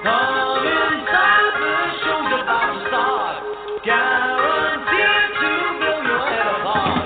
Come inside, the show's about to start. Guaranteed to blow your head apart.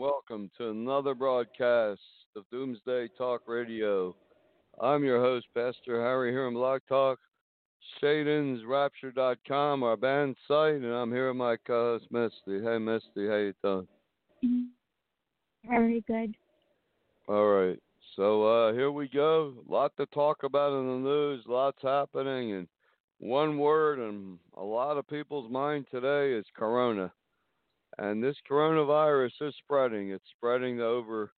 Welcome to another broadcast of Doomsday Talk Radio. I'm your host, Pastor Harry, here on Blog Talk, ShadinsRapture.com, our band site, and I'm here with my co-host, Misty. Hey, Misty, how you doing? Very good. All right, so here we go. A lot to talk about in the news, lots happening, and one word in a lot of people's mind today is corona. And this coronavirus is spreading. It's spreading to over,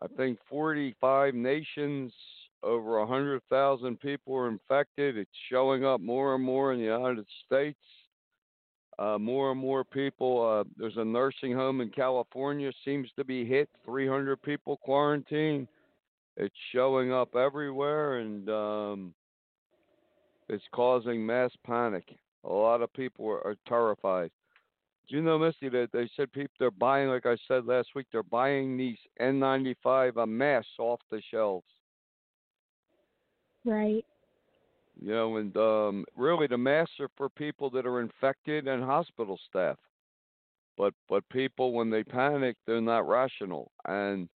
I think, 45 nations. Over 100,000 people are infected. It's showing up more and more in the United States. More and more people. There's a nursing home in California seems to be hit. 300 people quarantined. It's showing up everywhere, and it's causing mass panic. A lot of people are terrified. Do you know, Misty, that they said people, they're buying, like I said last week, they're buying these N95 masks off the shelves. Right. You know, and really the masks are for people that are infected and hospital staff. But people, when they panic, they're not rational. And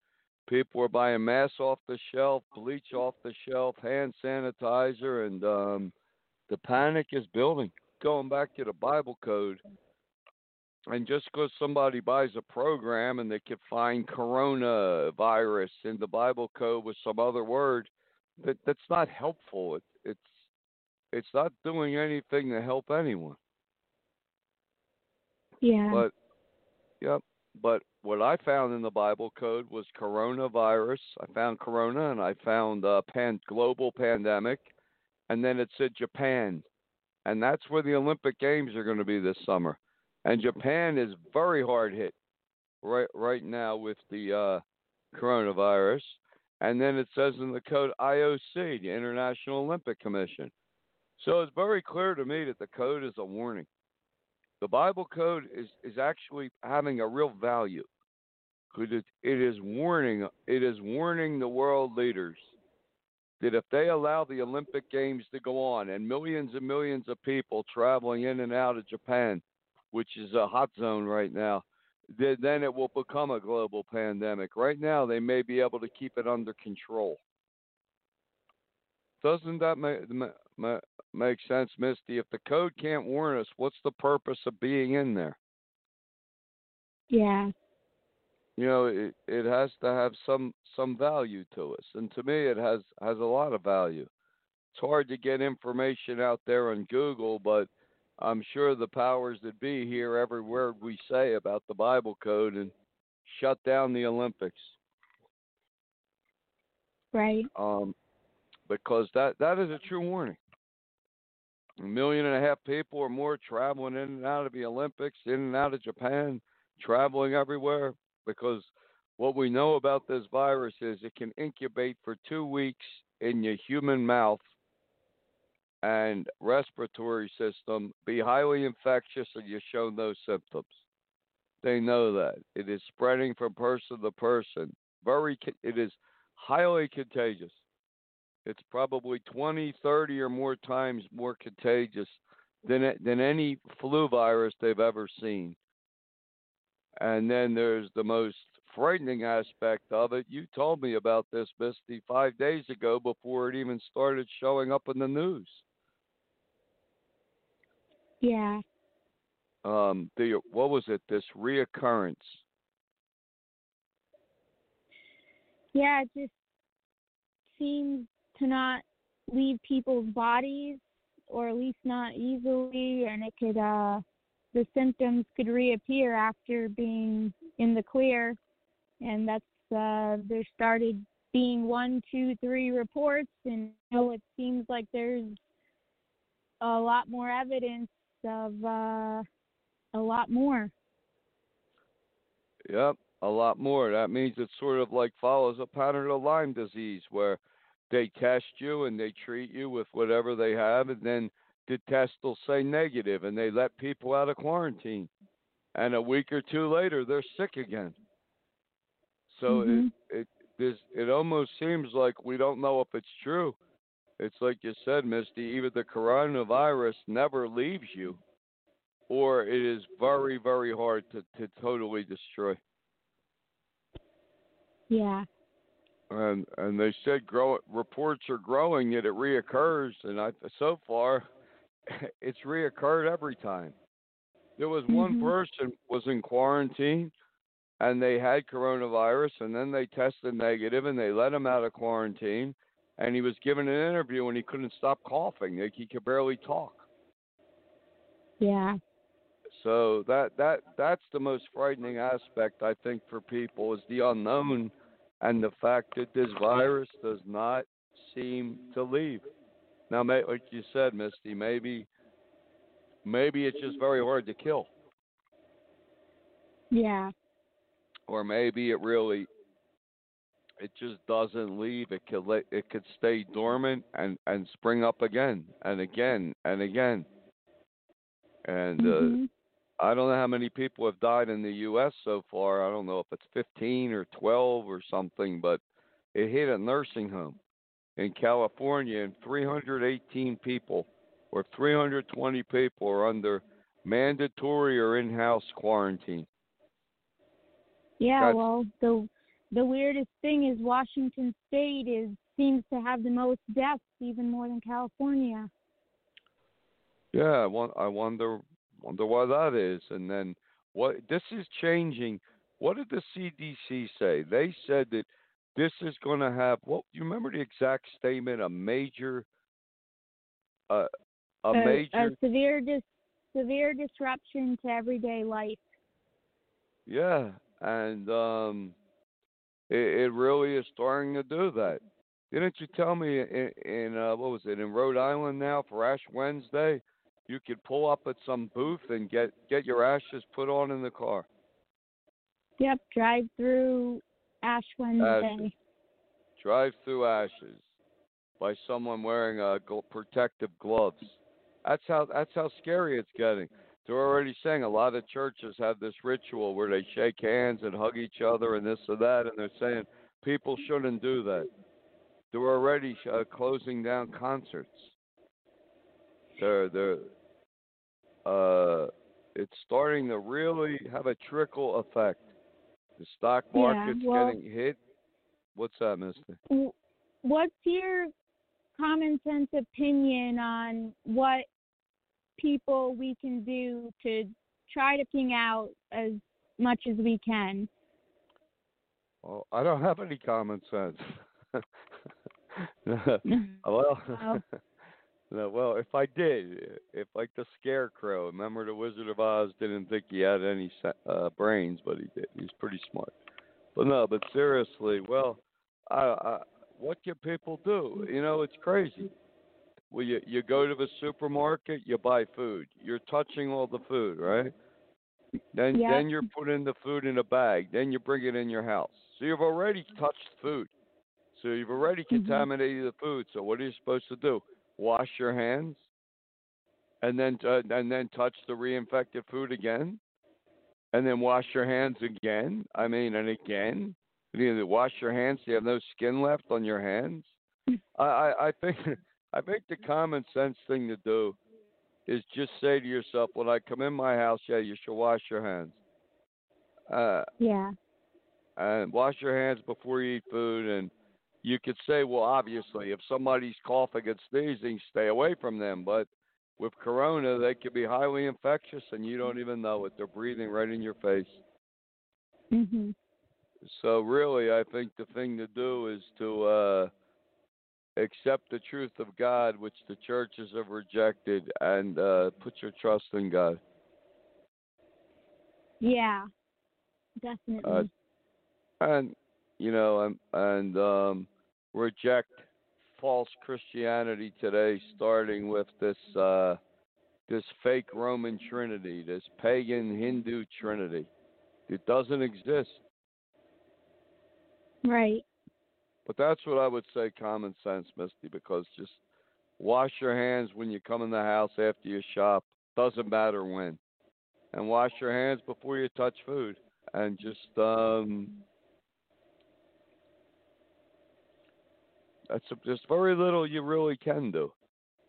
people are buying masks off the shelf, bleach off the shelf, hand sanitizer, and the panic is building. Going back to the Bible Code. And just because somebody buys a program and they can find coronavirus in the Bible Code with some other word, that's not helpful. It's not doing anything to help anyone. Yeah. But what I found in the Bible Code was coronavirus. I found corona, and I found global pandemic, and then it said Japan, and that's where the Olympic Games are going to be this summer. And Japan is very hard hit right now with the coronavirus. And then it says in the code IOC, the International Olympic Commission. So it's very clear to me that the code is a warning. The Bible Code is actually having a real value, because it is warning the world leaders that if they allow the Olympic Games to go on and millions of people traveling in and out of Japan, which is a hot zone right now, then it will become a global pandemic. Right now, they may be able to keep it under control. Doesn't that make sense, Misty? If the code can't warn us, what's the purpose of being in there? Yeah. You know, it has to have some value to us. And to me, it has a lot of value. It's hard to get information out there on Google, but I'm sure the powers that be hear every word we say about the Bible Code and shut down the Olympics. Right. Because that is a true warning. 1.5 million people or more traveling in and out of the Olympics, in and out of Japan, traveling everywhere. Because what we know about this virus is it can incubate for 2 weeks in your human mouth and respiratory system, be highly infectious, and you show no symptoms. They know that. It is spreading from person to person. It is highly contagious. It's probably 20, 30, or more times more contagious than any flu virus they've ever seen. And then there's the most frightening aspect of it. You told me about this, Misty, 5 days ago before it even started showing up in the news. Yeah. What was it? This reoccurrence. Yeah, it just seems to not leave people's bodies, or at least not easily, and it could the symptoms could reappear after being in the clear, and that's there started being 1, 2, 3 reports, and you know, it seems like there's a lot more evidence of a lot more. Yep. A lot more. That means it sort of like follows a pattern of Lyme disease where they test you and they treat you with whatever they have, and then the test will say negative, and they let people out of quarantine. And a week or two later, they're sick again. So it almost seems like we don't know if it's true. It's like you said, Misty, either the coronavirus never leaves you, or it is very, very hard to totally destroy. Yeah. And they said reports are growing, yet it reoccurs. And so far, it's reoccurred every time. There was one person was in quarantine, and they had coronavirus, and then they tested negative, and they let him out of quarantine. And he was given an interview, and he couldn't stop coughing. Like, he could barely talk. Yeah. So that's the most frightening aspect, I think, for people is the unknown and the fact that this virus does not seem to leave. Now, like you said, Misty, maybe it's just very hard to kill. Yeah. Or maybe it just doesn't leave. It could stay dormant and spring up again and again and again. And I don't know how many people have died in the U.S. so far. I don't know if it's 15 or 12 or something, but it hit a nursing home in California, and 318 people or 320 people are under mandatory or in-house quarantine. Yeah, the weirdest thing is Washington State seems to have the most deaths, even more than California. Yeah, I wonder why that is. And then this is changing. What did the CDC say? They said that this is going to have, you remember the exact statement, severe disruption to everyday life. Yeah, and it really is starting to do that. Didn't you tell me in Rhode Island now for Ash Wednesday? You could pull up at some booth and get your ashes put on in the car. Yep, drive-through Ash Wednesday. Ashes. Drive-through ashes by someone wearing protective gloves. That's how scary it's getting. They're already saying a lot of churches have this ritual where they shake hands and hug each other and this or that, and they're saying people shouldn't do that. They're already closing down concerts. It's starting to really have a trickle effect. The stock market's getting hit. What's that, Mister? What's your common sense opinion on what people we can do to try to ping out as much as we can? Well, I don't have any common sense. Well, if I did, if like the Scarecrow, remember the Wizard of Oz didn't think he had any brains, but he did. He's pretty smart. But seriously, what can people do? You know, it's crazy. Well, you go to the supermarket, you buy food. You're touching all the food, right? Then you're putting the food in a bag. Then you bring it in your house. So you've already touched food. So you've already contaminated the food. So what are you supposed to do? Wash your hands, and then touch the reinfected food again, and then wash your hands again. I mean, and again. You need to wash your hands. You have no skin left on your hands. I think the common sense thing to do is just say to yourself, when I come in my house, you should wash your hands. And wash your hands before you eat food. And you could say, well, obviously, if somebody's coughing and sneezing, stay away from them. But with corona, they could be highly infectious, and you don't even know it. They're breathing right in your face. Mm-hmm. So really, I think the thing to do is to accept the truth of God, which the churches have rejected, and put your trust in God. Yeah, definitely. Reject false Christianity today, starting with this fake Roman Trinity, this pagan Hindu Trinity. It doesn't exist. Right. But that's what I would say, common sense, Misty, because just wash your hands when you come in the house after you shop. Doesn't matter when. And wash your hands before you touch food. And just, there's very little you really can do.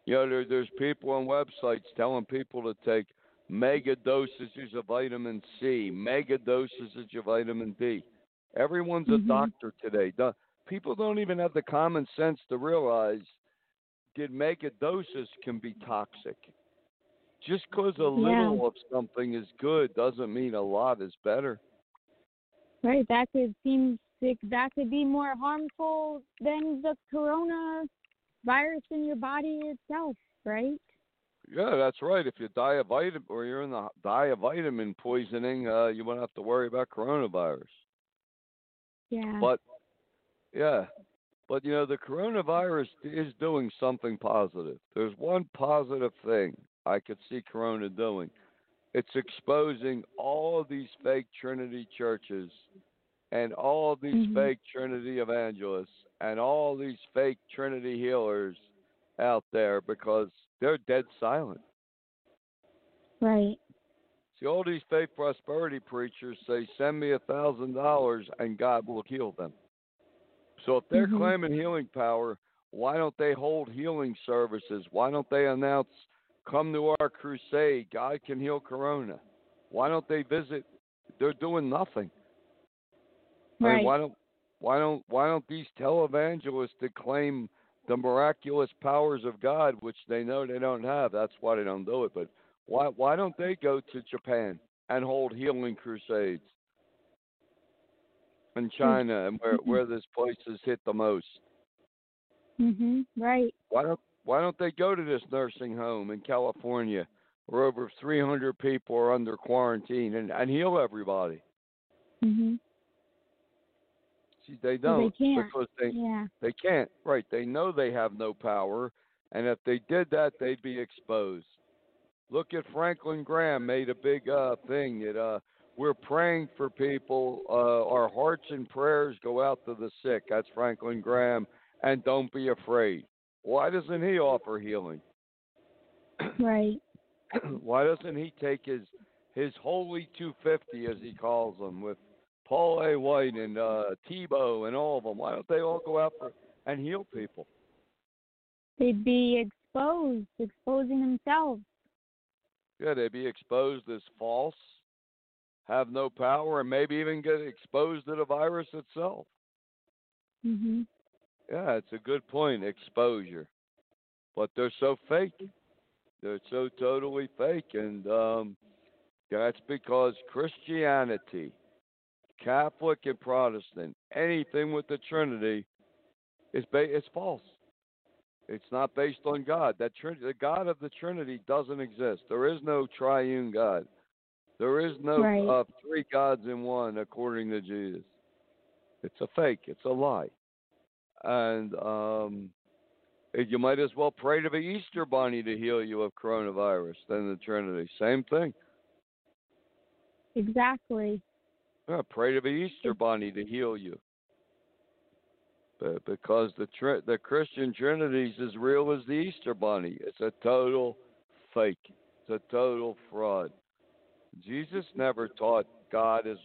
You know, there's people on websites telling people to take mega dosages of vitamin C, mega dosages of vitamin D. Everyone's a doctor today. People don't even have the common sense to realize that mega doses can be toxic. Just because a little of something is good doesn't mean a lot is better. Right. That could be more harmful than the coronavirus in your body itself, right? Yeah, that's right. If you die of vitamin, or you're in the die of vitamin poisoning, you won't have to worry about coronavirus. Yeah. But you know, the coronavirus is doing something positive. There's one positive thing I could see corona doing. It's exposing all of these fake Trinity churches and all of these fake Trinity evangelists and all these fake Trinity healers out there, because they're dead silent. Right. See, all these fake prosperity preachers say, send me $1,000 and God will heal them. So if they're claiming healing power, why don't they hold healing services? Why don't they announce, come to our crusade, God can heal corona? Why don't they visit? They're doing nothing. Right. I mean, why don't thevese televangelists that claim the miraculous powers of God, which they know they don't have, that's why they don't do it, but why don't they go to Japan and hold healing crusades? In China, and where this place is hit the most. Right. Why don't they go to this nursing home in California where over 300 people are under quarantine and heal everybody? See, they don't. They can't. Because they can't. Right. They know they have no power, and if they did that, they'd be exposed. Look at Franklin Graham made a big thing. We're praying for people. Our hearts and prayers go out to the sick. That's Franklin Graham. And don't be afraid. Why doesn't he offer healing? Right. Why doesn't he take his holy 250, as he calls them, with Paula White and Tebow and all of them? Why don't they all go out and heal people? They'd be exposing themselves. Yeah, they'd be exposed as false, have no power, and maybe even get exposed to the virus itself. Yeah, it's a good point, exposure. But they're so fake. They're so totally fake, and that's because Christianity, Catholic and Protestant, anything with the Trinity, it's false. It's not based on God. The God of the Trinity doesn't exist. There is no triune God. There is no three gods in one, according to Jesus. It's a fake. It's a lie. And you might as well pray to the Easter Bunny to heal you of coronavirus than the Trinity. Same thing. Exactly. Yeah, pray to the Easter Bunny to heal you. But because the Christian Trinity is as real as the Easter Bunny. It's a total fake. It's a total fraud. Jesus never taught God as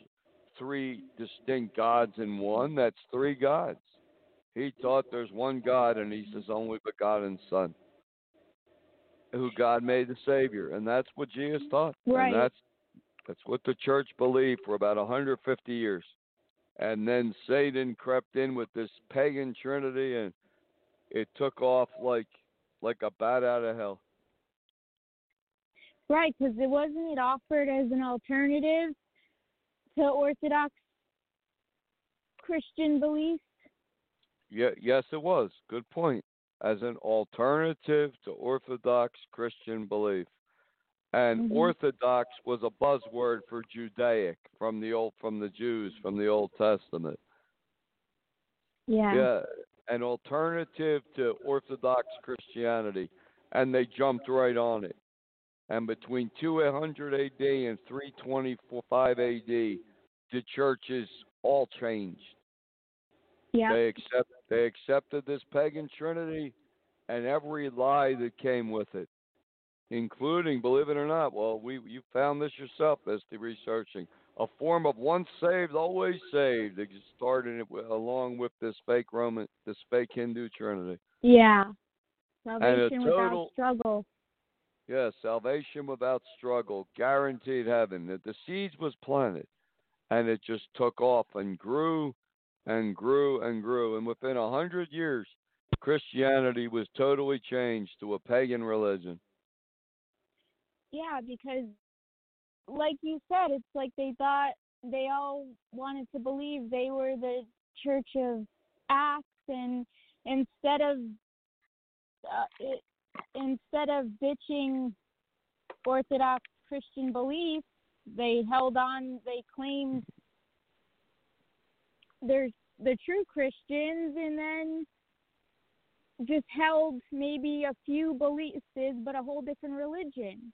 three distinct gods in one. That's three gods. He taught there's one God, and he's his only begotten Son, who God made the Savior. And that's what Jesus taught. Right. And that's what the church believed for about 150 years. And then Satan crept in with this pagan Trinity, and it took off like a bat out of hell. Right, because it wasn't it offered as an alternative to Orthodox Christian beliefs? Yeah, yes, it was. Good point. As an alternative to Orthodox Christian belief. And Orthodox was a buzzword for Judaic from the Old Testament. Yeah, an alternative to Orthodox Christianity, and they jumped right on it. And between 200 AD and 325 AD, the churches all changed. Yeah, they accepted this pagan trinity and every lie that came with it, including, believe it or not, you found this yourself, Misty, researching, a form of once saved, always saved. It started along with this fake Hindu trinity. Yeah, salvation without struggle. Yeah, salvation without struggle, guaranteed heaven. The seeds was planted, and it just took off and grew and grew and grew. And within 100 years, Christianity was totally changed to a pagan religion. Yeah, because like you said, it's like they thought they all wanted to believe they were the Church of Acts, and instead of ditching Orthodox Christian beliefs, they held on. They claimed they're the true Christians, and then just held maybe a few beliefs, but a whole different religion.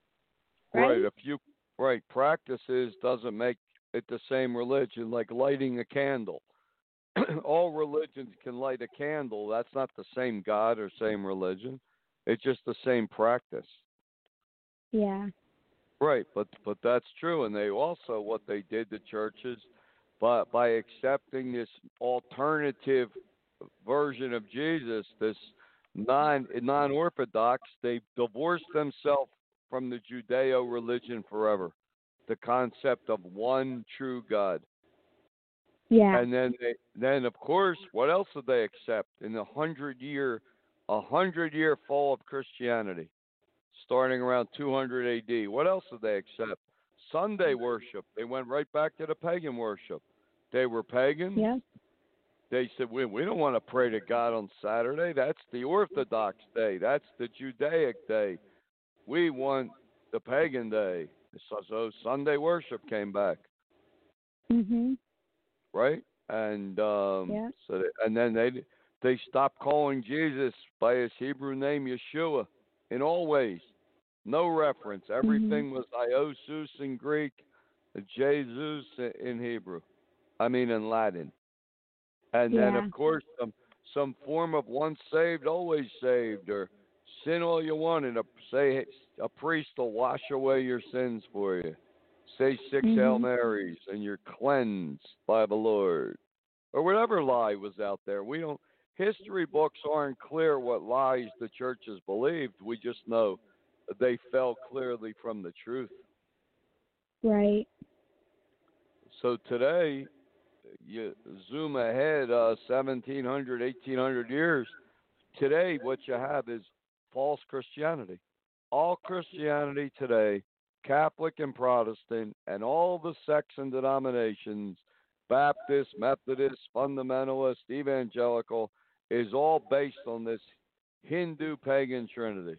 Right, practices doesn't make it the same religion, like lighting a candle. All religions can light a candle. That's not the same God or same religion. It's just the same practice. Yeah. Right, but that's true. And they also, what they did to churches, but by accepting this alternative version of Jesus, this non-Orthodox, they divorced themselves from the Judeo religion forever, the concept of one true God. Yeah. And then of course, what else did they accept in the 100-year fall of Christianity, starting around 200 AD? What else did they accept? Sunday worship. They went right back to the pagan worship. They were pagan. Yeah. They said, we don't want to pray to God on Saturday. That's the Orthodox day. That's the Judaic day. We want the pagan day. So Sunday worship came back. Mhm. Right? And then they stopped calling Jesus by his Hebrew name Yeshua in all ways. No reference. Everything was Iosus in Greek, Jesus in Hebrew. I mean in Latin. And then of course some form of once saved, always saved, or sin all you want, and a priest will wash away your sins for you. Say six Hail Marys, and you're cleansed by the Lord, or whatever lie was out there. We don't. History books aren't clear what lies the churches believed. We just know they fell clearly from the truth. Right. So today, you zoom ahead 1,700, 1,800 years. Today, what you have is false Christianity. All Christianity today, Catholic and Protestant, and all the sects and denominations, Baptist, Methodist, fundamentalist, evangelical, is all based on this Hindu pagan trinity.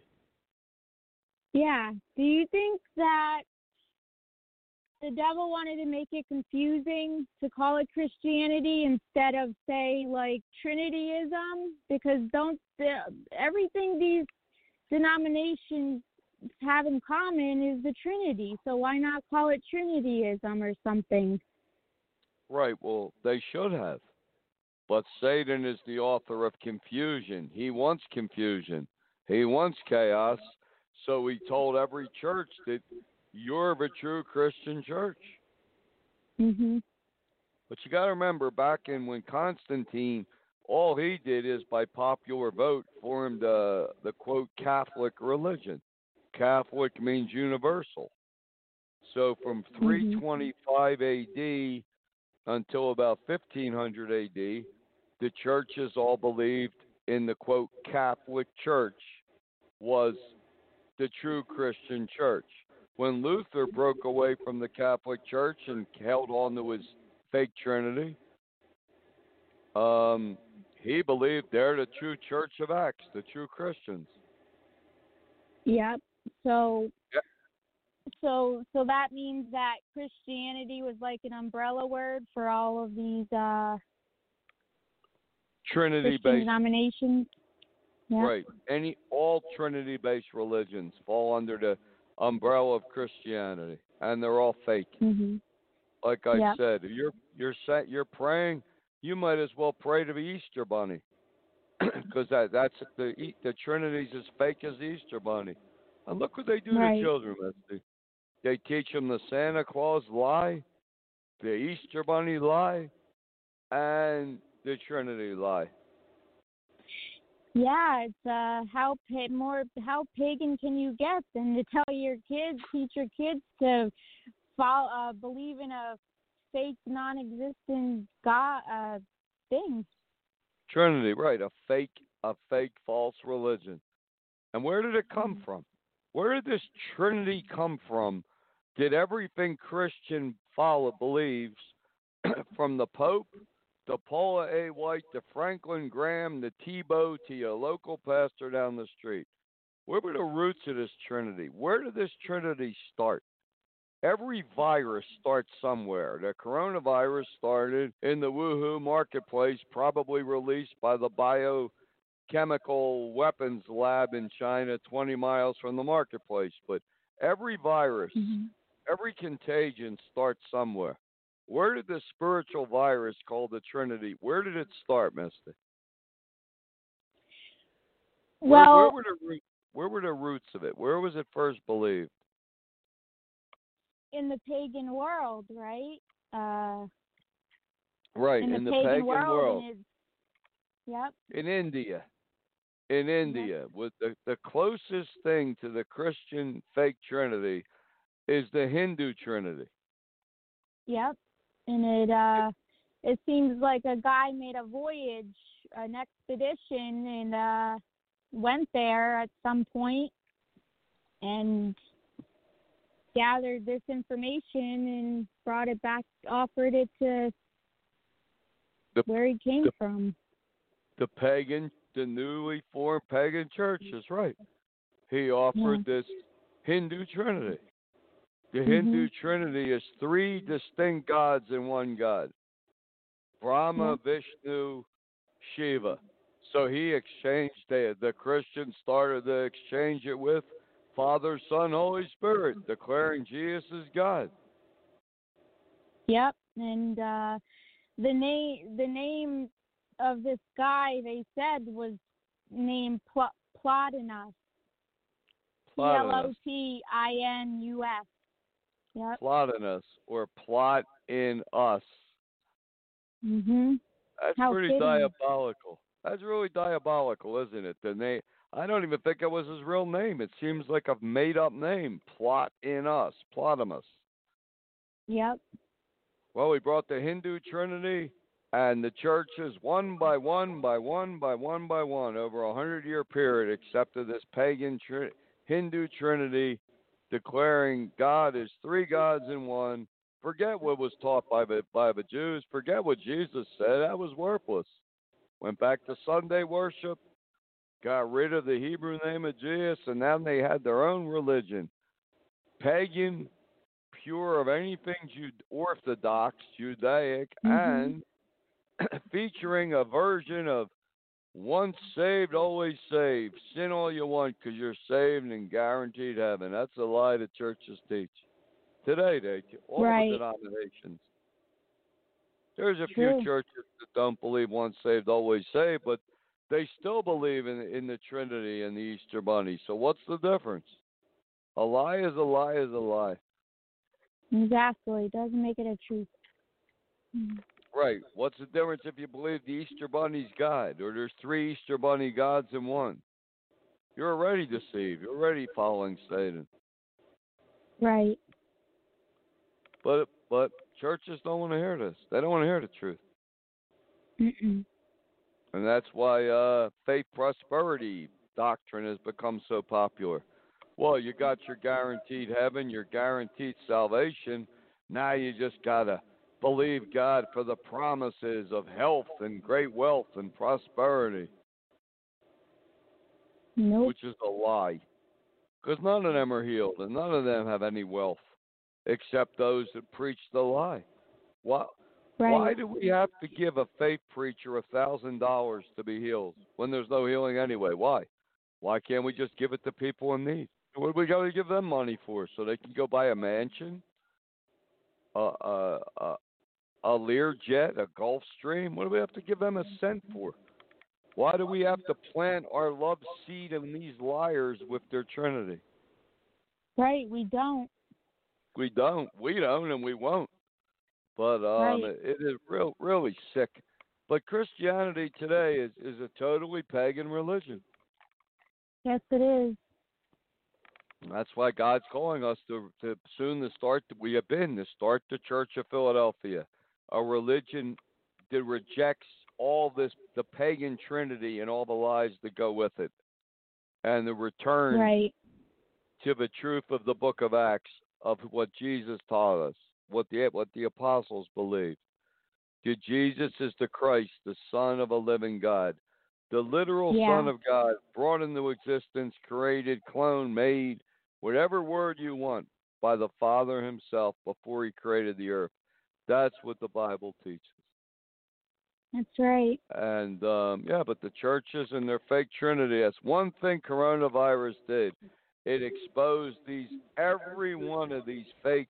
Yeah. Do you think that the devil wanted to make it confusing to call it Christianity instead of, say, like Trinityism? Because everything these denominations have in common is the Trinity, so why not call it Trinityism or something? Right, well, they should have. But Satan is the author of confusion. He wants confusion. He wants chaos. So he told every church that you're the true Christian church. Mm-hmm. But you got to remember, back in when Constantine, all he did is, by popular vote, formed the, quote, Catholic religion. Catholic means universal. So from 325 A.D. until about 1500 A.D., the churches all believed in the, quote, Catholic Church was the true Christian church, when Luther broke away from the Catholic Church and held on to his fake Trinity, he believed they're the true Church of Acts, the true Christians. Yep. So that means that Christianity was like an umbrella word for all of these Trinity-based denominations. Yep. Right. All Trinity-based religions fall under the umbrella of Christianity, and they're all fake. Mm-hmm. Like I said, if you're praying, you might as well pray to the Easter Bunny, because that's the Trinity's as fake as the Easter Bunny. And look what they do to children. They teach them the Santa Claus lie, the Easter Bunny lie, and the Trinity lie. Yeah, it's how pagan can you get than to teach your kids to believe in a fake, non-existent God thing. Trinity, right? A fake, false religion. And where did it come from? Where did this Trinity come from? Did everything Christian believes from the Pope to Paula A. White to Franklin Graham to Tebow to your local pastor down the street? Where were the roots of this Trinity? Where did this Trinity start? Every virus starts somewhere. The coronavirus started in the woohoo marketplace, probably released by the biochemical weapons lab in China 20 miles from the marketplace. But every virus, every contagion starts somewhere. Where did this spiritual virus called the Trinity, where did it start, Misty? Well, where were the roots of it? Where was it first believed? In the pagan world, right? Right, in the pagan world. In India, with the closest thing to the Christian fake Trinity is the Hindu Trinity. Yep, and it seems like a guy made a voyage, an expedition, and went there at some point, and gathered this information and brought it back, offered it to where he came from. The newly formed pagan church is right. He offered this Hindu Trinity. The Hindu Trinity is three distinct gods in one God. Brahma, Vishnu, Shiva. So he exchanged the Christian started to exchange it with Father, Son, Holy Spirit, declaring Jesus is God. Yep, and the name of this guy they said was named Plotinus. Plotinus. Yep. Plotinus, or plot in us. That's diabolical. That's really diabolical, isn't it? The name. I don't even think it was his real name. It seems like a made-up name, Plot in Us, Plotinus. Yep. Well, we brought the Hindu Trinity and the churches one by one over a 100-year period accepted this pagan Hindu Trinity, declaring God is three gods in one. Forget what was taught by the Jews. Forget what Jesus said. That was worthless. Went back to Sunday worship. Got rid of the Hebrew name of Jesus, and now they had their own religion. Pagan, pure of anything Orthodox, Judaic, and featuring a version of once saved, always saved. Sin all you want because you're saved and guaranteed heaven. That's a lie that churches teach. Today, they all the denominations. There's a few churches that don't believe once saved, always saved, but they still believe in the Trinity and the Easter Bunny. So what's the difference? A lie is a lie is a lie. Exactly. It doesn't make it a truth. Right. What's the difference if you believe the Easter Bunny's God or there's three Easter Bunny gods in one? You're already deceived. You're already following Satan. Right. But churches don't want to hear this. They don't want to hear the truth. Mm-mm. And that's why faith prosperity doctrine has become so popular. Well, you got your guaranteed heaven, your guaranteed salvation. Now you just got to believe God for the promises of health and great wealth and prosperity. Nope. Which is a lie. Because none of them are healed and none of them have any wealth except those that preach the lie. Why do we have to give a faith preacher $1,000 to be healed when there's no healing anyway? Why? Why can't we just give it to people in need? What do we got to give them money for? So they can go buy a mansion, a Learjet, a Gulfstream? What do we have to give them a cent for? Why do we have to plant our love seed in these liars with their Trinity? Right, we don't. We don't, and we won't. But it is really sick. But Christianity today is a totally pagan religion. Yes, it is. And that's why God's calling us to soon start the Church of Philadelphia, a religion that rejects all this, the pagan Trinity and all the lies that go with it, and the return to the truth of the book of Acts, of what Jesus taught us, what the apostles believed, that Jesus is the Christ, the Son of a living God, the literal Son of God, brought into existence, created, cloned, made, whatever word you want, by the Father himself before he created the earth. That's what the Bible teaches. That's right. And, but the churches and their fake Trinity, that's one thing coronavirus did. It exposed every one of these fake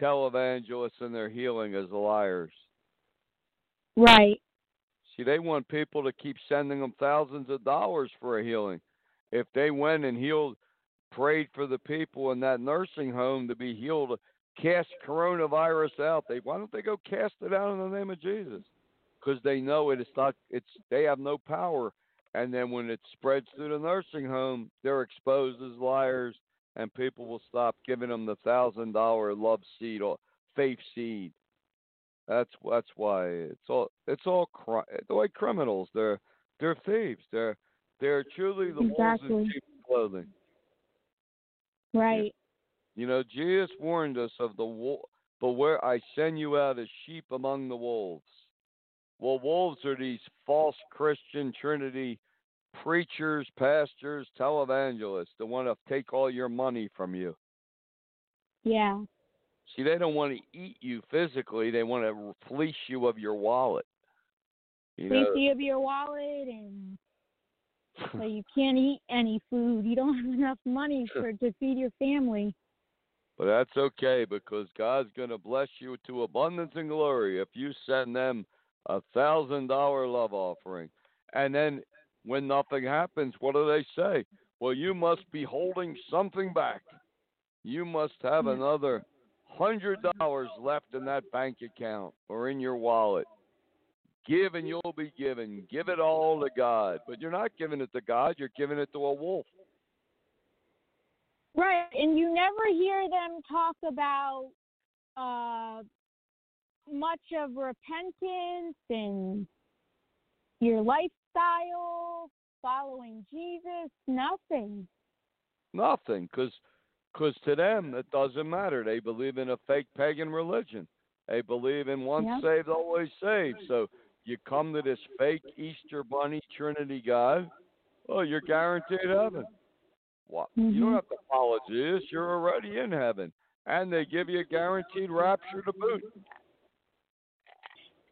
televangelists and their healing as liars. Right. See, they want people to keep sending them thousands of dollars for a healing. If they went and healed, prayed for the people in that nursing home to be healed, cast coronavirus out, why don't they go cast it out in the name of Jesus? Because they know it is not. They have no power. And then when it spreads through the nursing home, they're exposed as liars, and people will stop giving them the $1,000 love seed or faith seed. That's why it's all the way criminals. They're thieves. They're truly the wolves in sheep's clothing. Right. You know, Jesus warned us of the wolf. Beware, I send you out as sheep among the wolves. Well, wolves are these false Christian Trinity preachers, pastors, televangelists that want to take all your money from you. Yeah. See, they don't want to eat you physically. They want to fleece you of your wallet. You of your wallet, and so you can't eat any food. You don't have enough money to feed your family. But that's okay, because God's going to bless you to abundance and glory if you send them a $1,000 love offering. And then when nothing happens, what do they say? Well, you must be holding something back. You must have another $100 left in that bank account or in your wallet. Give and you'll be given. Give it all to God. But you're not giving it to God. You're giving it to a wolf. Right. And you never hear them talk about much of repentance and your lifestyle, following Jesus, nothing. Nothing, because to them, it doesn't matter. They believe in a fake pagan religion. They believe in once saved, always saved. So you come to this fake Easter Bunny Trinity God, well, you're guaranteed heaven. Well, you don't have to follow Jesus. You're already in heaven. And they give you a guaranteed rapture to boot.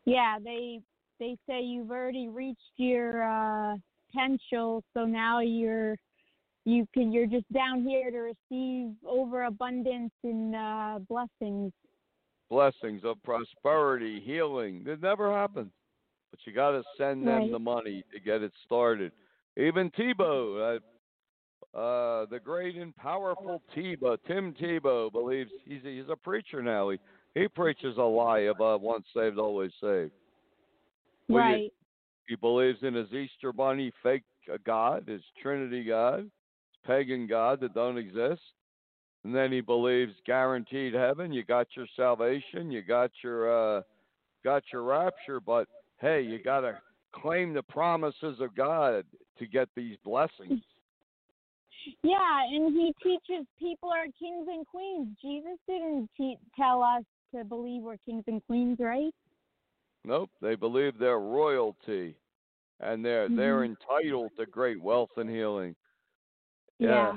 Yeah, they say you've already reached your potential, so now you're just down here to receive overabundance and blessings. Blessings of prosperity, healing. It never happens. But you got to send them the money to get it started. Even Tebow, the great and powerful Tebow, Tim Tebow, believes he's a preacher now. He preaches a lie about once saved, always saved. Right. He believes in his Easter Bunny fake God, his Trinity God, his pagan God that don't exist. And then he believes guaranteed heaven. You got your salvation. You got your rapture. But, hey, you got to claim the promises of God to get these blessings. Yeah, and he teaches people are kings and queens. Jesus didn't tell us to believe we're kings and queens, right? Nope, they believe they're royalty, and they're entitled to great wealth and healing. Yeah.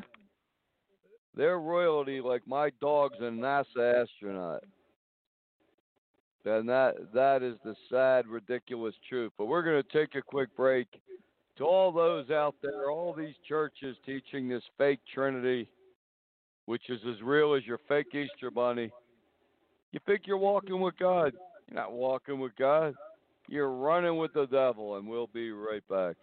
They're royalty, like my dog's a NASA astronaut. And that is the sad, ridiculous truth. But we're going to take a quick break. To all those out there, all these churches teaching this fake Trinity, which is as real as your fake Easter bunny, you think you're walking with God. You're not walking with God. You're running with the devil, and we'll be right back.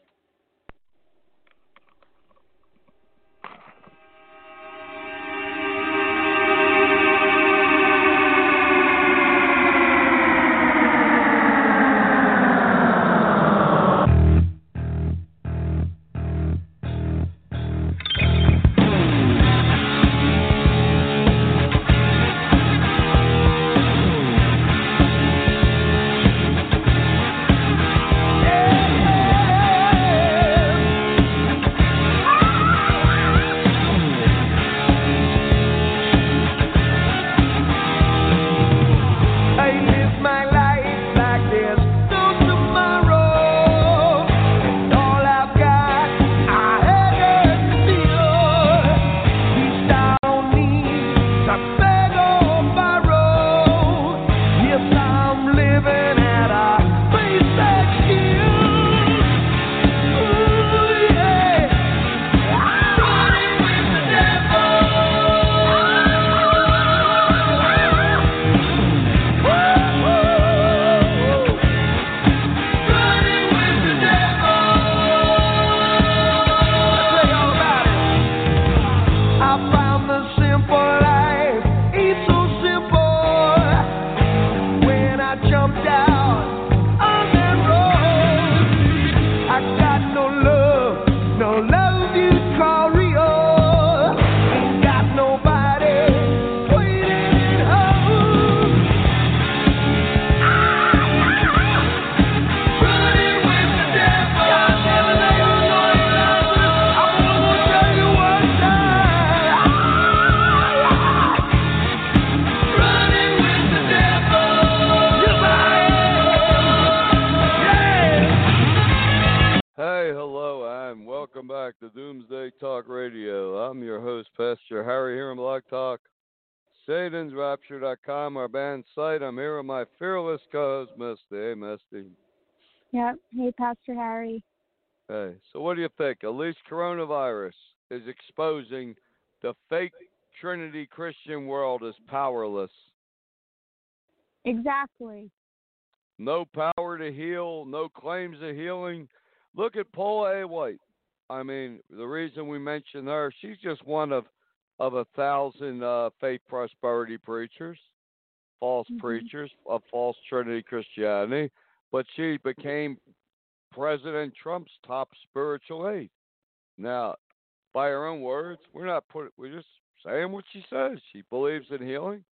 Our band site. I'm here with my fearless co-host, Misty. Hey, Misty. Yep. Hey, Pastor Harry. Hey. So, what do you think? At least coronavirus is exposing the fake Trinity Christian world as powerless. Exactly. No power to heal. No claims of healing. Look at Paula White. I mean, the reason we mention her, she's just one of 1,000 faith prosperity preachers. False preachers of false Trinity Christianity, but she became President Trump's top spiritual aide. Now, by her own words, we're just saying what she says. She believes in healing.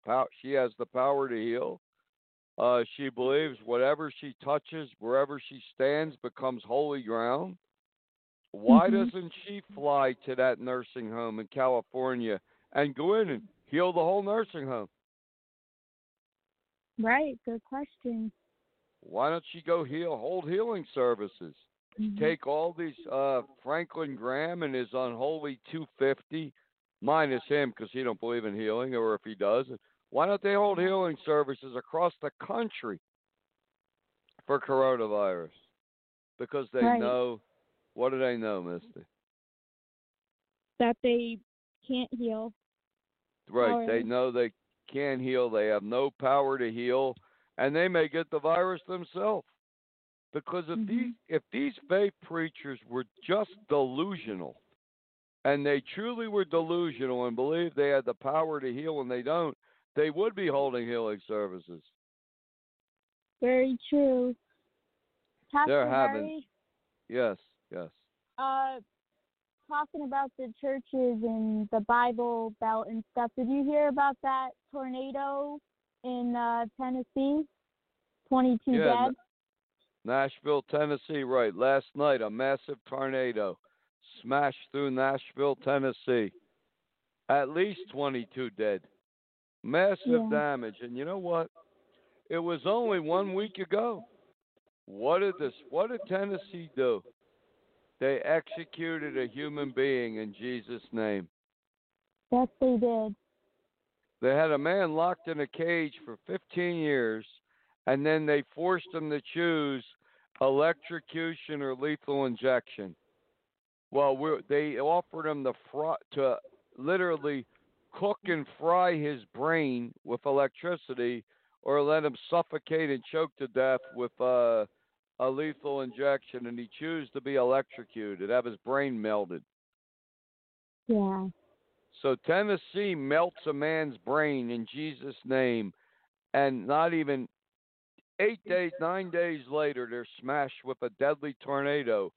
She has the power to heal. She believes whatever she touches, wherever she stands, becomes holy ground. Why doesn't she fly to that nursing home in California and go in and heal the whole nursing home? Right, good question. Why don't she go hold healing services? Take all these Franklin Graham and his unholy 250, minus him because he don't believe in healing, or if he does. Why don't they hold healing services across the country for coronavirus? Because they know, what do they know, Misty? That they can't heal. Right, they know they can't heal. They have no power to heal, and they may get the virus themselves. Because if these fake preachers were just delusional, and they truly were delusional and believed they had the power to heal, and they don't, they would be holding healing services. Very true. Pastor Harry, yes. Talking about the churches and the Bible Belt and stuff, did you hear about that tornado in Tennessee? 22 dead? Nashville, Tennessee, right. Last night, a massive tornado smashed through Nashville, Tennessee. At least 22 dead. Massive damage. And you know what? It was only 1 week ago. What did Tennessee do? They executed a human being in Jesus' name. Yes, they did. They had a man locked in a cage for 15 years, and then they forced him to choose electrocution or lethal injection. Well, they offered him to literally cook and fry his brain with electricity, or let him suffocate and choke to death with a lethal injection, and he chose to be electrocuted, have his brain melted. Yeah. So Tennessee melts a man's brain in Jesus' name, and not even 8 days, 9 days later, they're smashed with a deadly tornado.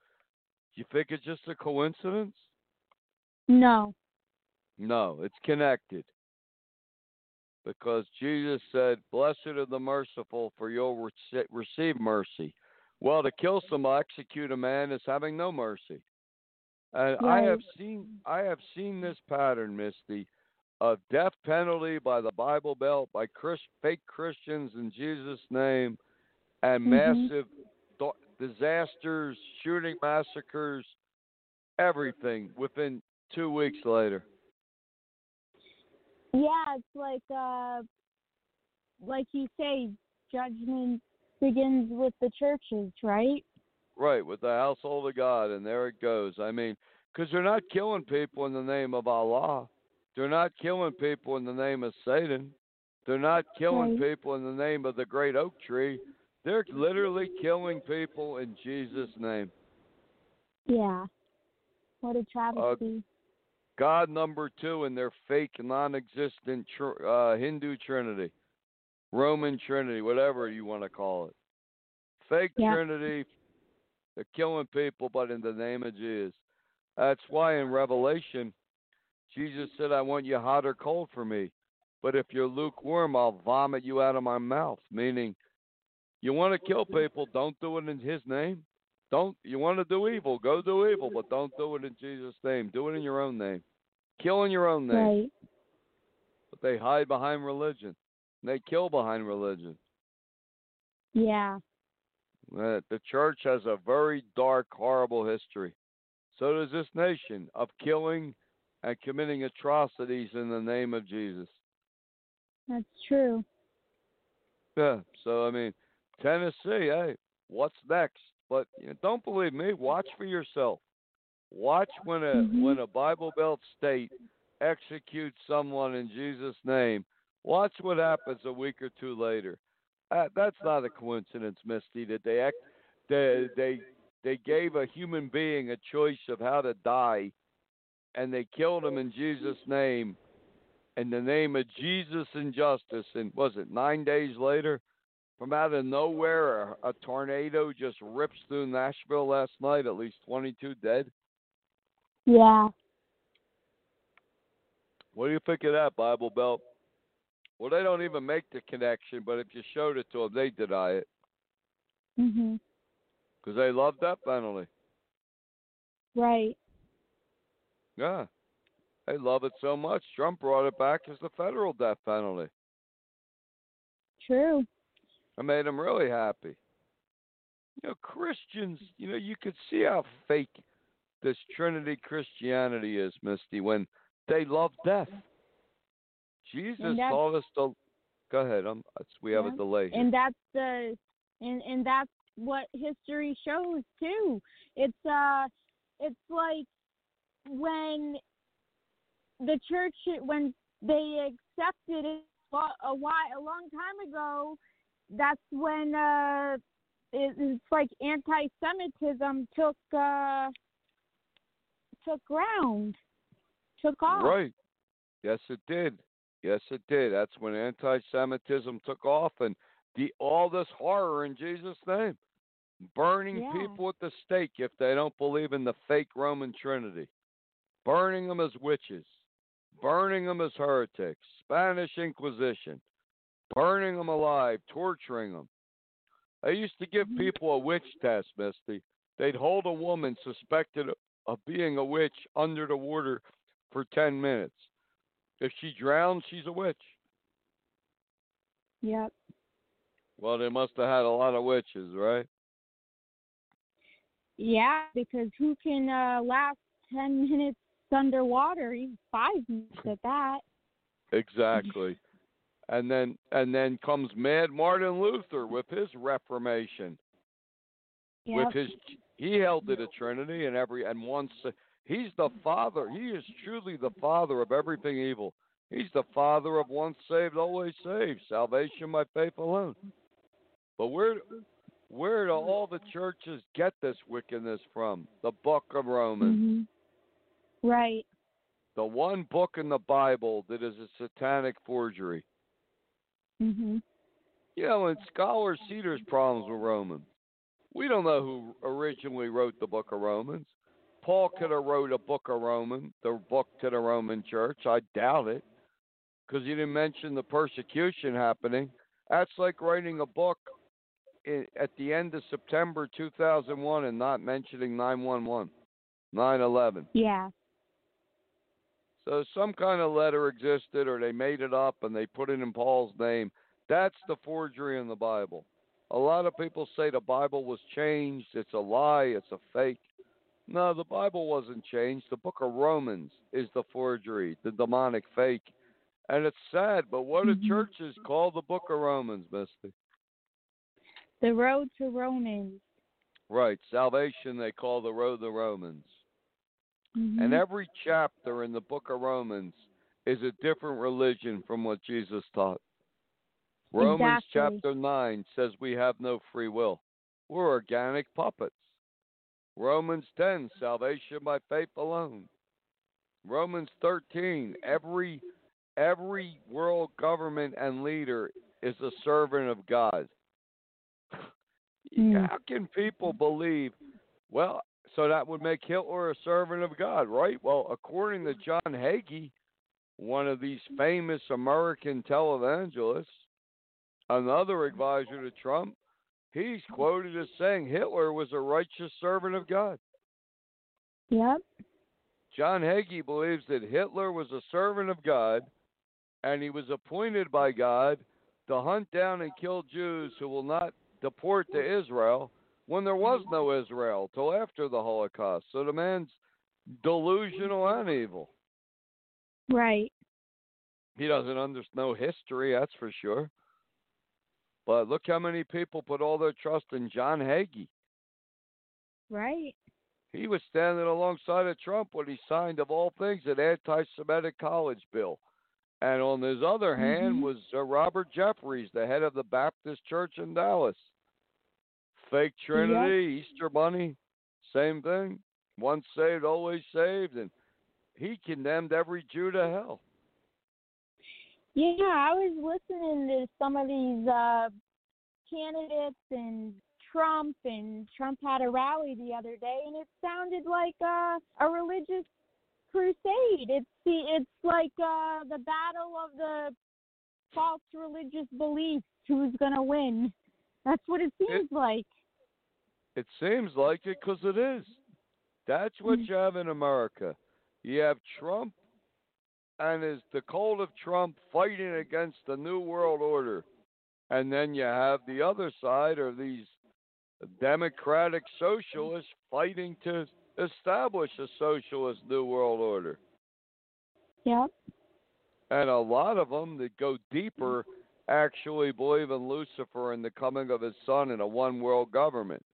You think it's just a coincidence? No. No, it's connected. Because Jesus said, blessed are the merciful, for you'll receive mercy. Well, to kill someone, execute a man is having no mercy. And right. I have seen this pattern, Misty, of death penalty by the Bible Belt, by fake Christians in Jesus' name, and massive disasters, shooting, massacres, everything within 2 weeks later. Yeah, it's like you say, judgment begins with the churches, right? Right, with the household of God, and there it goes. I mean, because they're not killing people in the name of Allah. They're not killing people in the name of Satan. They're not killing people in the name of the great oak tree. They're literally killing people in Jesus' name. Yeah. What a travesty. God number two in their fake, non-existent Hindu trinity, Roman trinity, whatever you want to call it. Fake trinity, they're killing people, but in the name of Jesus. That's why in Revelation, Jesus said, I want you hot or cold for me, but if you're lukewarm, I'll vomit you out of my mouth, meaning you want to kill people, don't do it in his name. You want to do evil, go do evil, but don't do it in Jesus' name. Do it in your own name. Kill in your own name. Right. But they hide behind religion. They kill behind religion. Yeah. The church has a very dark, horrible history. So does this nation, of killing and committing atrocities in the name of Jesus. That's true. Yeah. So, I mean, Tennessee, hey, what's next? But don't believe me. Watch for yourself. Watch when a Bible Belt state executes someone in Jesus' name. Watch what happens a week or two later. That's not a coincidence, Misty. That they gave a human being a choice of how to die, and they killed him in Jesus' name, in the name of Jesus and justice. And was it 9 days later? From out of nowhere, a tornado just rips through Nashville last night, at least 22 dead. Yeah. What do you think of that, Bible Belt? Well, they don't even make the connection, but if you showed it to them, they deny it. Because they love that penalty. Right. Yeah. They love it so much, Trump brought it back as the federal death penalty. True. I made them really happy. Christians, you could see how fake this Trinity Christianity is, Misty, when they love death. Jesus taught us to go ahead. We have a delay here. And that's that's what history shows too. It's like when the church, when they accepted it a long time ago, that's when it's like anti-Semitism took off. Right. Yes, it did. Yes, it did. That's when anti-Semitism took off, and all this horror in Jesus' name, burning people at the stake if they don't believe in the fake Roman Trinity, burning them as witches, burning them as heretics, Spanish Inquisition. Burning them alive, torturing them. I used to give people a witch test, Misty. They'd hold a woman suspected of being a witch under the water for 10 minutes. If she drowns, she's a witch. Yep. Well, they must have had a lot of witches, right? Yeah, because who can last 10 minutes underwater? Even 5 minutes at that. Exactly. And then comes Mad Martin Luther with his Reformation. Yep. He held to the Trinity and once he's the father. He is truly the father of everything evil. He's the father of once saved, always saved, salvation by faith alone. But where do all the churches get this wickedness from? The Book of Romans. Mm-hmm. Right. The one book in the Bible that is a satanic forgery. Mm-hmm. You know, and scholars see there's problems with Romans. We don't know who originally wrote the Book of Romans. Paul could have wrote a Book of Romans, the book to the Roman church. I doubt it, because he didn't mention the persecution happening. That's like writing a book at the end of September 2001 and not mentioning 9/11, 9/11. Yeah. So some kind of letter existed, or they made it up and they put it in Paul's name. That's the forgery in the Bible. A lot of people say the Bible was changed. It's a lie. It's a fake. No, the Bible wasn't changed. The Book of Romans is the forgery, the demonic fake. And it's sad, but what do churches call the Book of Romans, Misty? The Road to Romans. Right. Salvation they call the Road to Romans. Mm-hmm. And every chapter in the Book of Romans is a different religion from what Jesus taught. Romans chapter 9 says we have no free will. We're organic puppets. Romans 10, salvation by faith alone. Romans 13, every world government and leader is a servant of God. Mm. How can people believe? Well, so that would make Hitler a servant of God, right? Well, according to John Hagee, one of these famous American televangelists, another advisor to Trump, he's quoted as saying Hitler was a righteous servant of God. Yep. John Hagee believes that Hitler was a servant of God, and he was appointed by God to hunt down and kill Jews who will not deport to Israel when there was no Israel till after the Holocaust. So the man's delusional and evil. Right. He doesn't understand history, that's for sure. But look how many people put all their trust in John Hagee. Right. He was standing alongside of Trump when he signed, of all things, an anti-Semitic college bill. And on his other hand was Robert Jeffries, the head of the Baptist Church in Dallas. Fake Trinity, yep. Easter Bunny, same thing. Once saved, always saved. And he condemned every Jew to hell. Yeah, I was listening to some of these candidates and Trump, had a rally the other day, and it sounded like a religious crusade. It's like the battle of the false religious beliefs, who's going to win. That's what it seems like. It seems like it because it is. That's what you have in America. You have Trump. And is the cult of Trump fighting against the New World Order. And then you have the other side, or these democratic socialists fighting to establish a socialist New World Order. Yep. And a lot of them that go deeper actually believe in Lucifer and the coming of his son in a one-world government.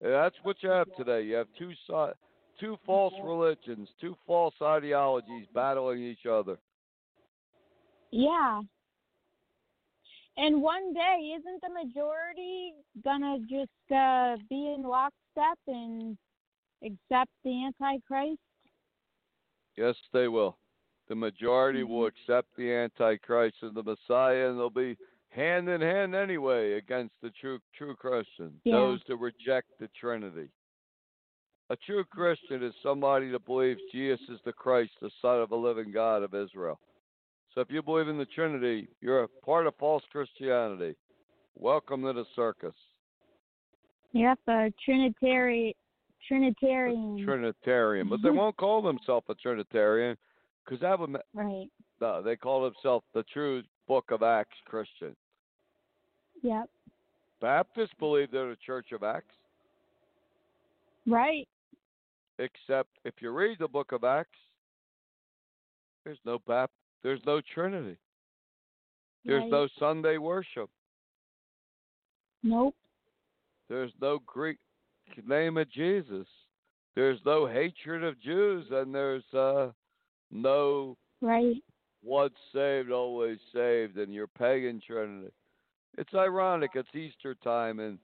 And that's what you have today. You have two sides. Two false religions, two false ideologies battling each other. Yeah. And one day, isn't the majority gonna just be in lockstep and accept the Antichrist? Yes, they will. The majority will accept the Antichrist and the Messiah, and they'll be hand in hand anyway against the true Christians, those that reject the Trinity. A true Christian is somebody that believes Jesus is the Christ, the Son of the living God of Israel. So if you believe in the Trinity, you're a part of false Christianity. Welcome to the circus. Yep, a Trinitarian. But they won't call themselves a Trinitarian because that would. Right. No, they call themselves the True Book of Acts Christian. Yep. Baptists believe they're the Church of Acts. Right. Except if you read the Book of Acts, there's no Trinity. There's no Sunday worship. Nope. There's no Greek name of Jesus. There's no hatred of Jews, and there's no once saved, always saved, and your pagan Trinity. It's ironic. It's Easter time, and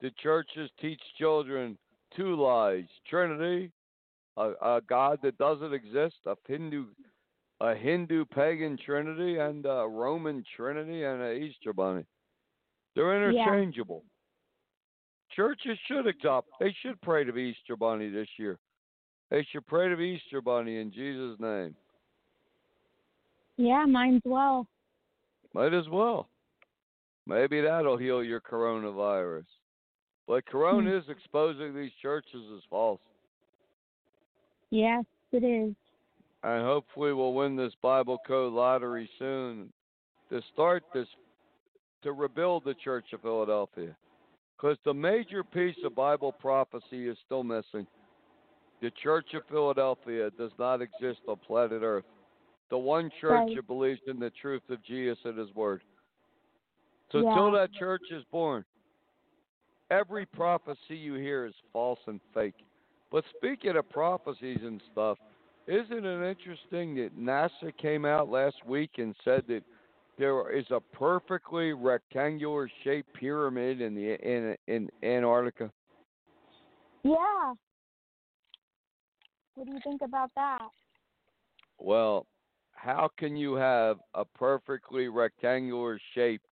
the churches teach children two lies: Trinity, a God that doesn't exist, a Hindu pagan Trinity, and a Roman Trinity, and an Easter bunny. They're interchangeable. Yeah. Churches should adopt. They should pray to the Easter bunny this year. They should pray to the Easter bunny in Jesus' name. Yeah, might as well. Maybe that'll heal your coronavirus. But Corona is exposing these churches as false. Yes, it is. And hopefully we'll win this Bible Code lottery soon to rebuild the Church of Philadelphia. Because the major piece of Bible prophecy is still missing. The Church of Philadelphia does not exist on planet Earth. The one church that believes in the truth of Jesus and His Word. So until that church is born, every prophecy you hear is false and fake. But speaking of prophecies and stuff, isn't it interesting that NASA came out last week and said that there is a perfectly rectangular shaped pyramid in Antarctica? Yeah. What do you think about that? Well, how can you have a perfectly rectangular shaped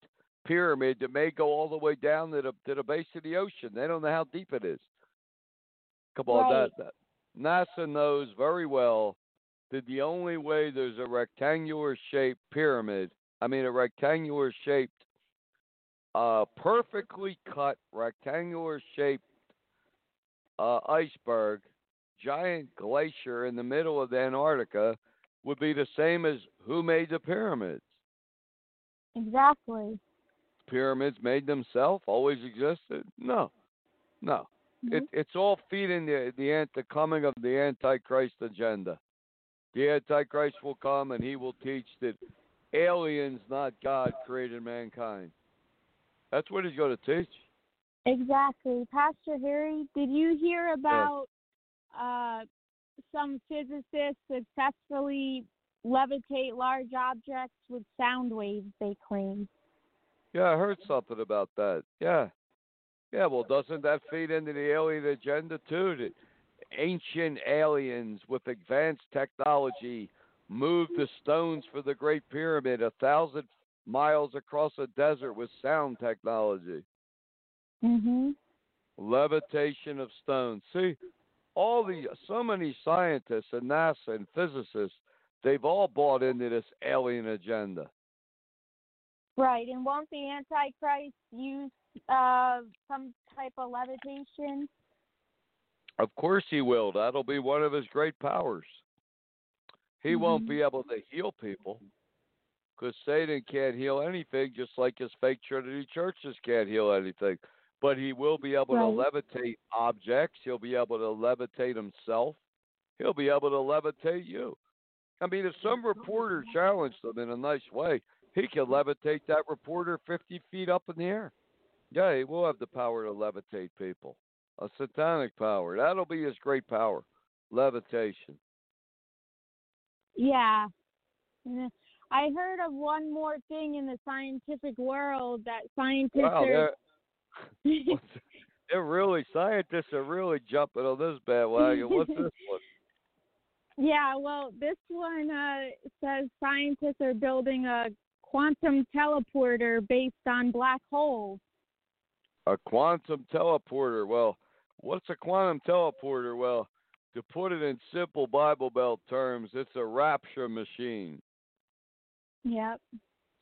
pyramid that may go all the way down to the base of the ocean? They don't know how deep it is. Come on, NASA knows very well that the only way there's a rectangular shaped pyramid, perfectly cut, rectangular-shaped iceberg, giant glacier in the middle of Antarctica would be the same as who made the pyramids. Exactly. Pyramids made themselves, always existed? No. Mm-hmm. It's all feeding the coming of the Antichrist agenda. The Antichrist will come and he will teach that aliens, not God, created mankind. That's what he's going to teach. Exactly. Pastor Harry, did you hear about some physicists successfully levitate large objects with sound waves, they claim? Yeah, I heard something about that. Yeah, well, doesn't that feed into the alien agenda, too? That ancient aliens with advanced technology moved the stones for the Great Pyramid 1,000 miles across a desert with sound technology. Mm-hmm. Levitation of stones. See, so many scientists and NASA and physicists, they've all bought into this alien agenda. Right, and won't the Antichrist use some type of levitation? Of course he will. That'll be one of his great powers. He won't be able to heal people because Satan can't heal anything, just like his fake Trinity churches can't heal anything. But he will be able to levitate objects. He'll be able to levitate himself. He'll be able to levitate you. I mean, if some reporter challenged him in a nice way, he can levitate that reporter 50 feet up in the air. Yeah, he will have the power to levitate people, a satanic power. That'll be his great power, levitation. Yeah. I heard of one more thing in the scientific world that scientists scientists are really jumping on this bandwagon. What's this one? Yeah, well, this one says scientists are building a quantum teleporter based on black holes. A quantum teleporter. Well, what's a quantum teleporter? Well, to put it in simple Bible Belt terms, it's a rapture machine. Yep.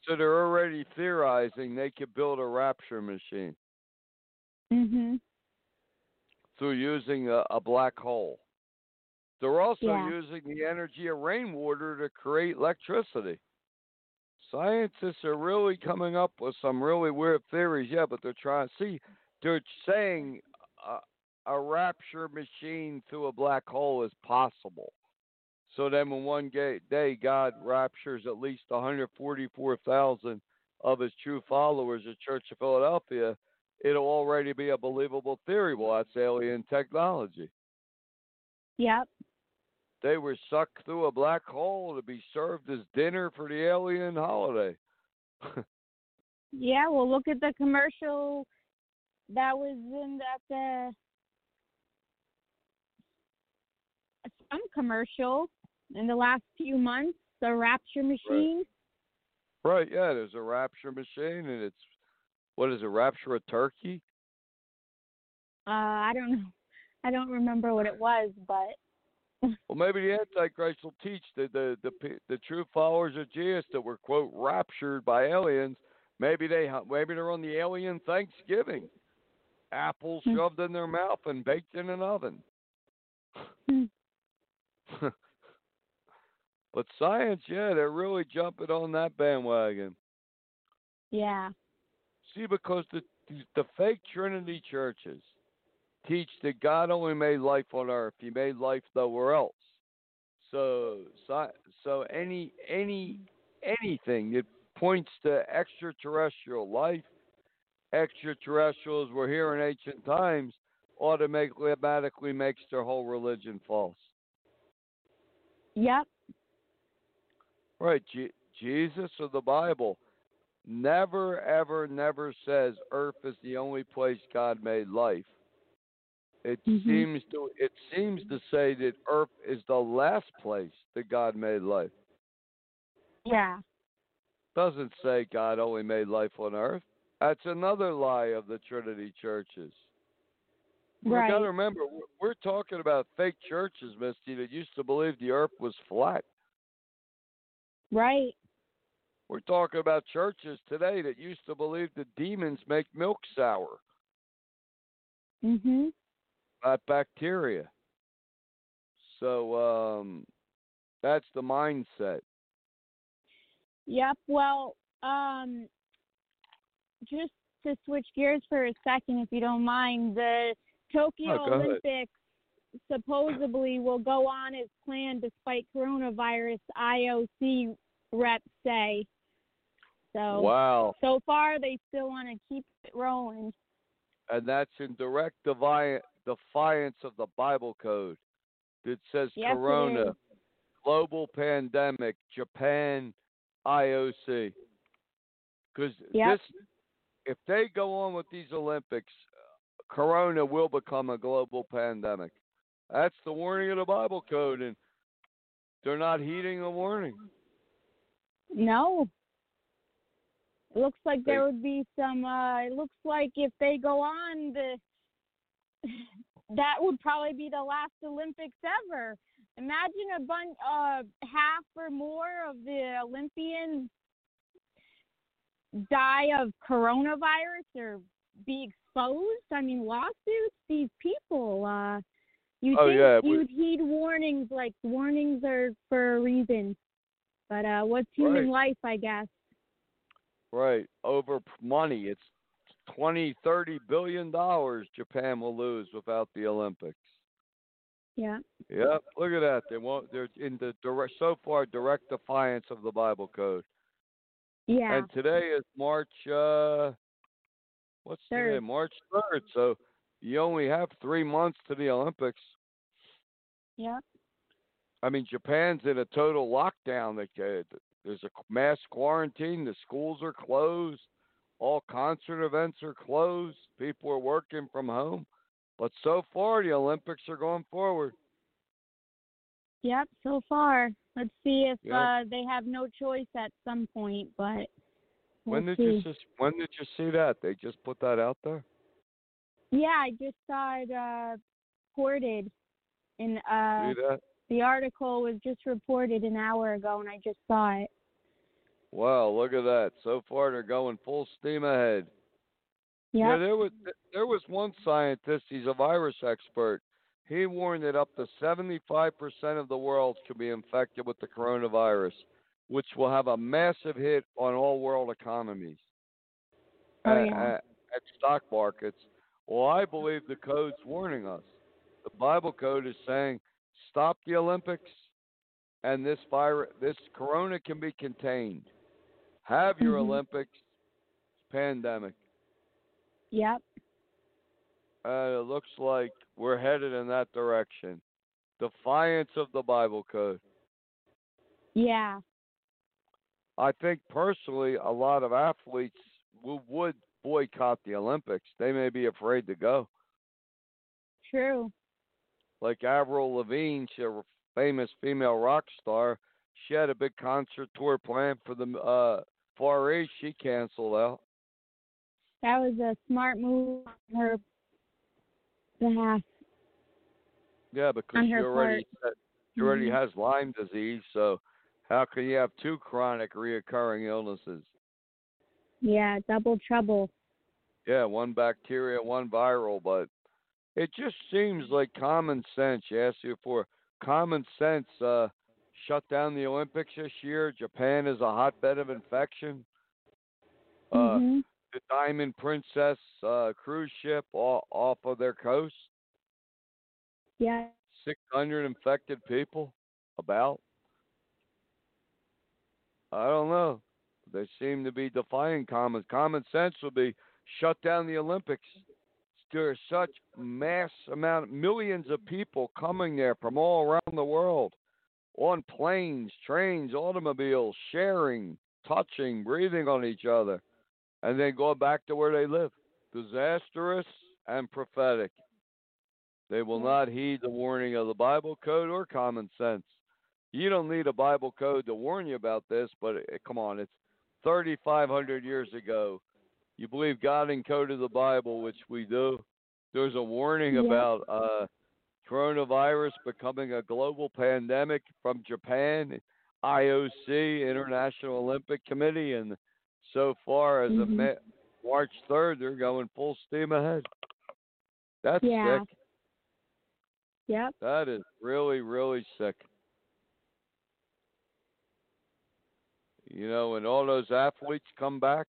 So they're already theorizing they could build a rapture machine. Mm-hmm. through using a black hole. They're also using the energy of rainwater to create electricity. Scientists are really coming up with some really weird theories, but they're trying to see. They're saying a rapture machine through a black hole is possible. So then when one day God raptures at least 144,000 of his true followers at Church of Philadelphia, it'll already be a believable theory. Well, that's alien technology. Yep. They were sucked through a black hole to be served as dinner for the alien holiday. Yeah, well, look at the commercial that was in that some commercial in the last few months, the rapture machine. Right, yeah, there's a rapture machine, and it's, what is it, rapture a turkey? I don't know. I don't remember what it was, but... Well, maybe the Antichrist will teach the true followers of Jesus that were, quote, raptured by aliens. Maybe they're on the alien Thanksgiving. Apples shoved in their mouth and baked in an oven. But science, they're really jumping on that bandwagon. Yeah. See, because the fake Trinity churches teach that God only made life on earth. He made life nowhere else. So anything that points to extraterrestrial life, extraterrestrials were here in ancient times, automatically makes their whole religion false. Yep. Right. Jesus of the Bible never, ever, never says earth is the only place God made life. It seems to say that earth is the last place that God made life. Yeah. Doesn't say God only made life on earth. That's another lie of the Trinity churches. Right. You got to remember, we're talking about fake churches, Misty, that used to believe the earth was flat. Right. We're talking about churches today that used to believe the demons make milk sour. Mm-hmm. Not bacteria. So that's the mindset. Yep. Well, just to switch gears for a second, if you don't mind, the Tokyo Olympics supposedly will go on as planned despite coronavirus, IOC reps say. So, so far they still want to keep it rolling. And that's in direct defiance of the Bible Code that says Corona, global pandemic, Japan, IOC. Because if they go on with these Olympics, Corona will become a global pandemic. That's the warning of the Bible Code, and they're not heeding the warning. No. It looks like there would be some, it looks like if they go on, that would probably be the last Olympics ever. Imagine half or more of the Olympians die of coronavirus or be exposed. I mean, lawsuits, these people. You'd heed warnings, like warnings are for a reason. But what's human life, I guess? Right. Over money. It's $20-30 billion Japan will lose without the Olympics. Yeah. Yep. Look at that. They're in the direct defiance of the Bible Code. Yeah. And today is March. What's today? March 3rd. So you only have 3 months to the Olympics. Yeah. I mean, Japan's in a total lockdown. There's a mass quarantine. The schools are closed. All concert events are closed. People are working from home. But so far, the Olympics are going forward. Yep, so far. Let's see if they have no choice at some point. But when did you see that? They just put that out there? Yeah, I just saw it reported. The article was just reported an hour ago, and I just saw it. Wow, look at that. So far, they're going full steam ahead. Yeah. Yeah, there was one scientist, he's an virus expert. He warned that up to 75% of the world could be infected with the coronavirus, which will have a massive hit on all world economies. Oh, yeah. At stock markets. Well, I believe the code's warning us. The Bible code is saying, stop the Olympics, and this corona can be contained. Have your Olympics, pandemic. Yep. It looks like we're headed in that direction. Defiance of the Bible code. Yeah. I think personally a lot of athletes would boycott the Olympics. They may be afraid to go. True. Like Avril Lavigne, she's a famous female rock star. She had a big concert tour planned for the Far East. She canceled out. That was a smart move on her behalf. Yeah, because she already has Lyme disease, so how can you have two chronic reoccurring illnesses? Yeah, double trouble. Yeah, one bacteria, one viral, but it just seems like common sense. You asked you for common sense. Shut down the Olympics this year. Japan is a hotbed of infection. The Diamond Princess cruise ship off of their coast. Yeah. 600 infected people, about. I don't know. They seem to be defying common. Common sense would be shut down the Olympics. There's such mass amount, millions of people coming there from all around the world on planes, trains, automobiles, sharing, touching, breathing on each other, and then going back to where they live. Disastrous and prophetic. They will not heed the warning of the Bible code or common sense. You don't need a Bible code to warn you about this, but come on, it's 3,500 years ago. You believe God encoded the Bible, which we do. There's a warning about coronavirus becoming a global pandemic from Japan, IOC, International Olympic Committee, and so far as of March 3rd, they're going full steam ahead. That's sick. Yep. That is really, really sick. You know, when all those athletes come back,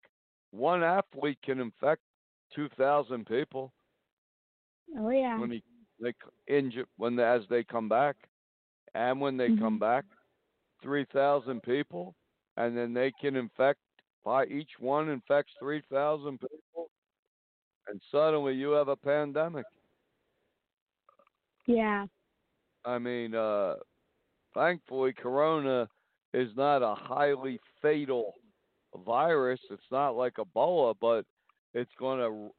one athlete can infect 2,000 people. Oh, yeah. When they injure, as they come back, and when they come back, 3,000 people, and then they can infect, by each one infects 3,000 people, and suddenly you have a pandemic. Yeah. I mean, thankfully, corona is not a highly fatal virus. It's not like Ebola, but it's gonna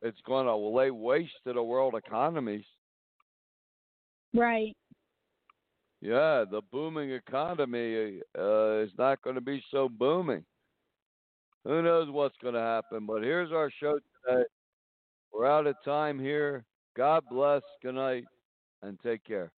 lay waste to the world economies. Right. Yeah, the booming economy is not going to be so booming. Who knows what's going to happen? But here's our show today. We're out of time here. God bless. Good night, and take care.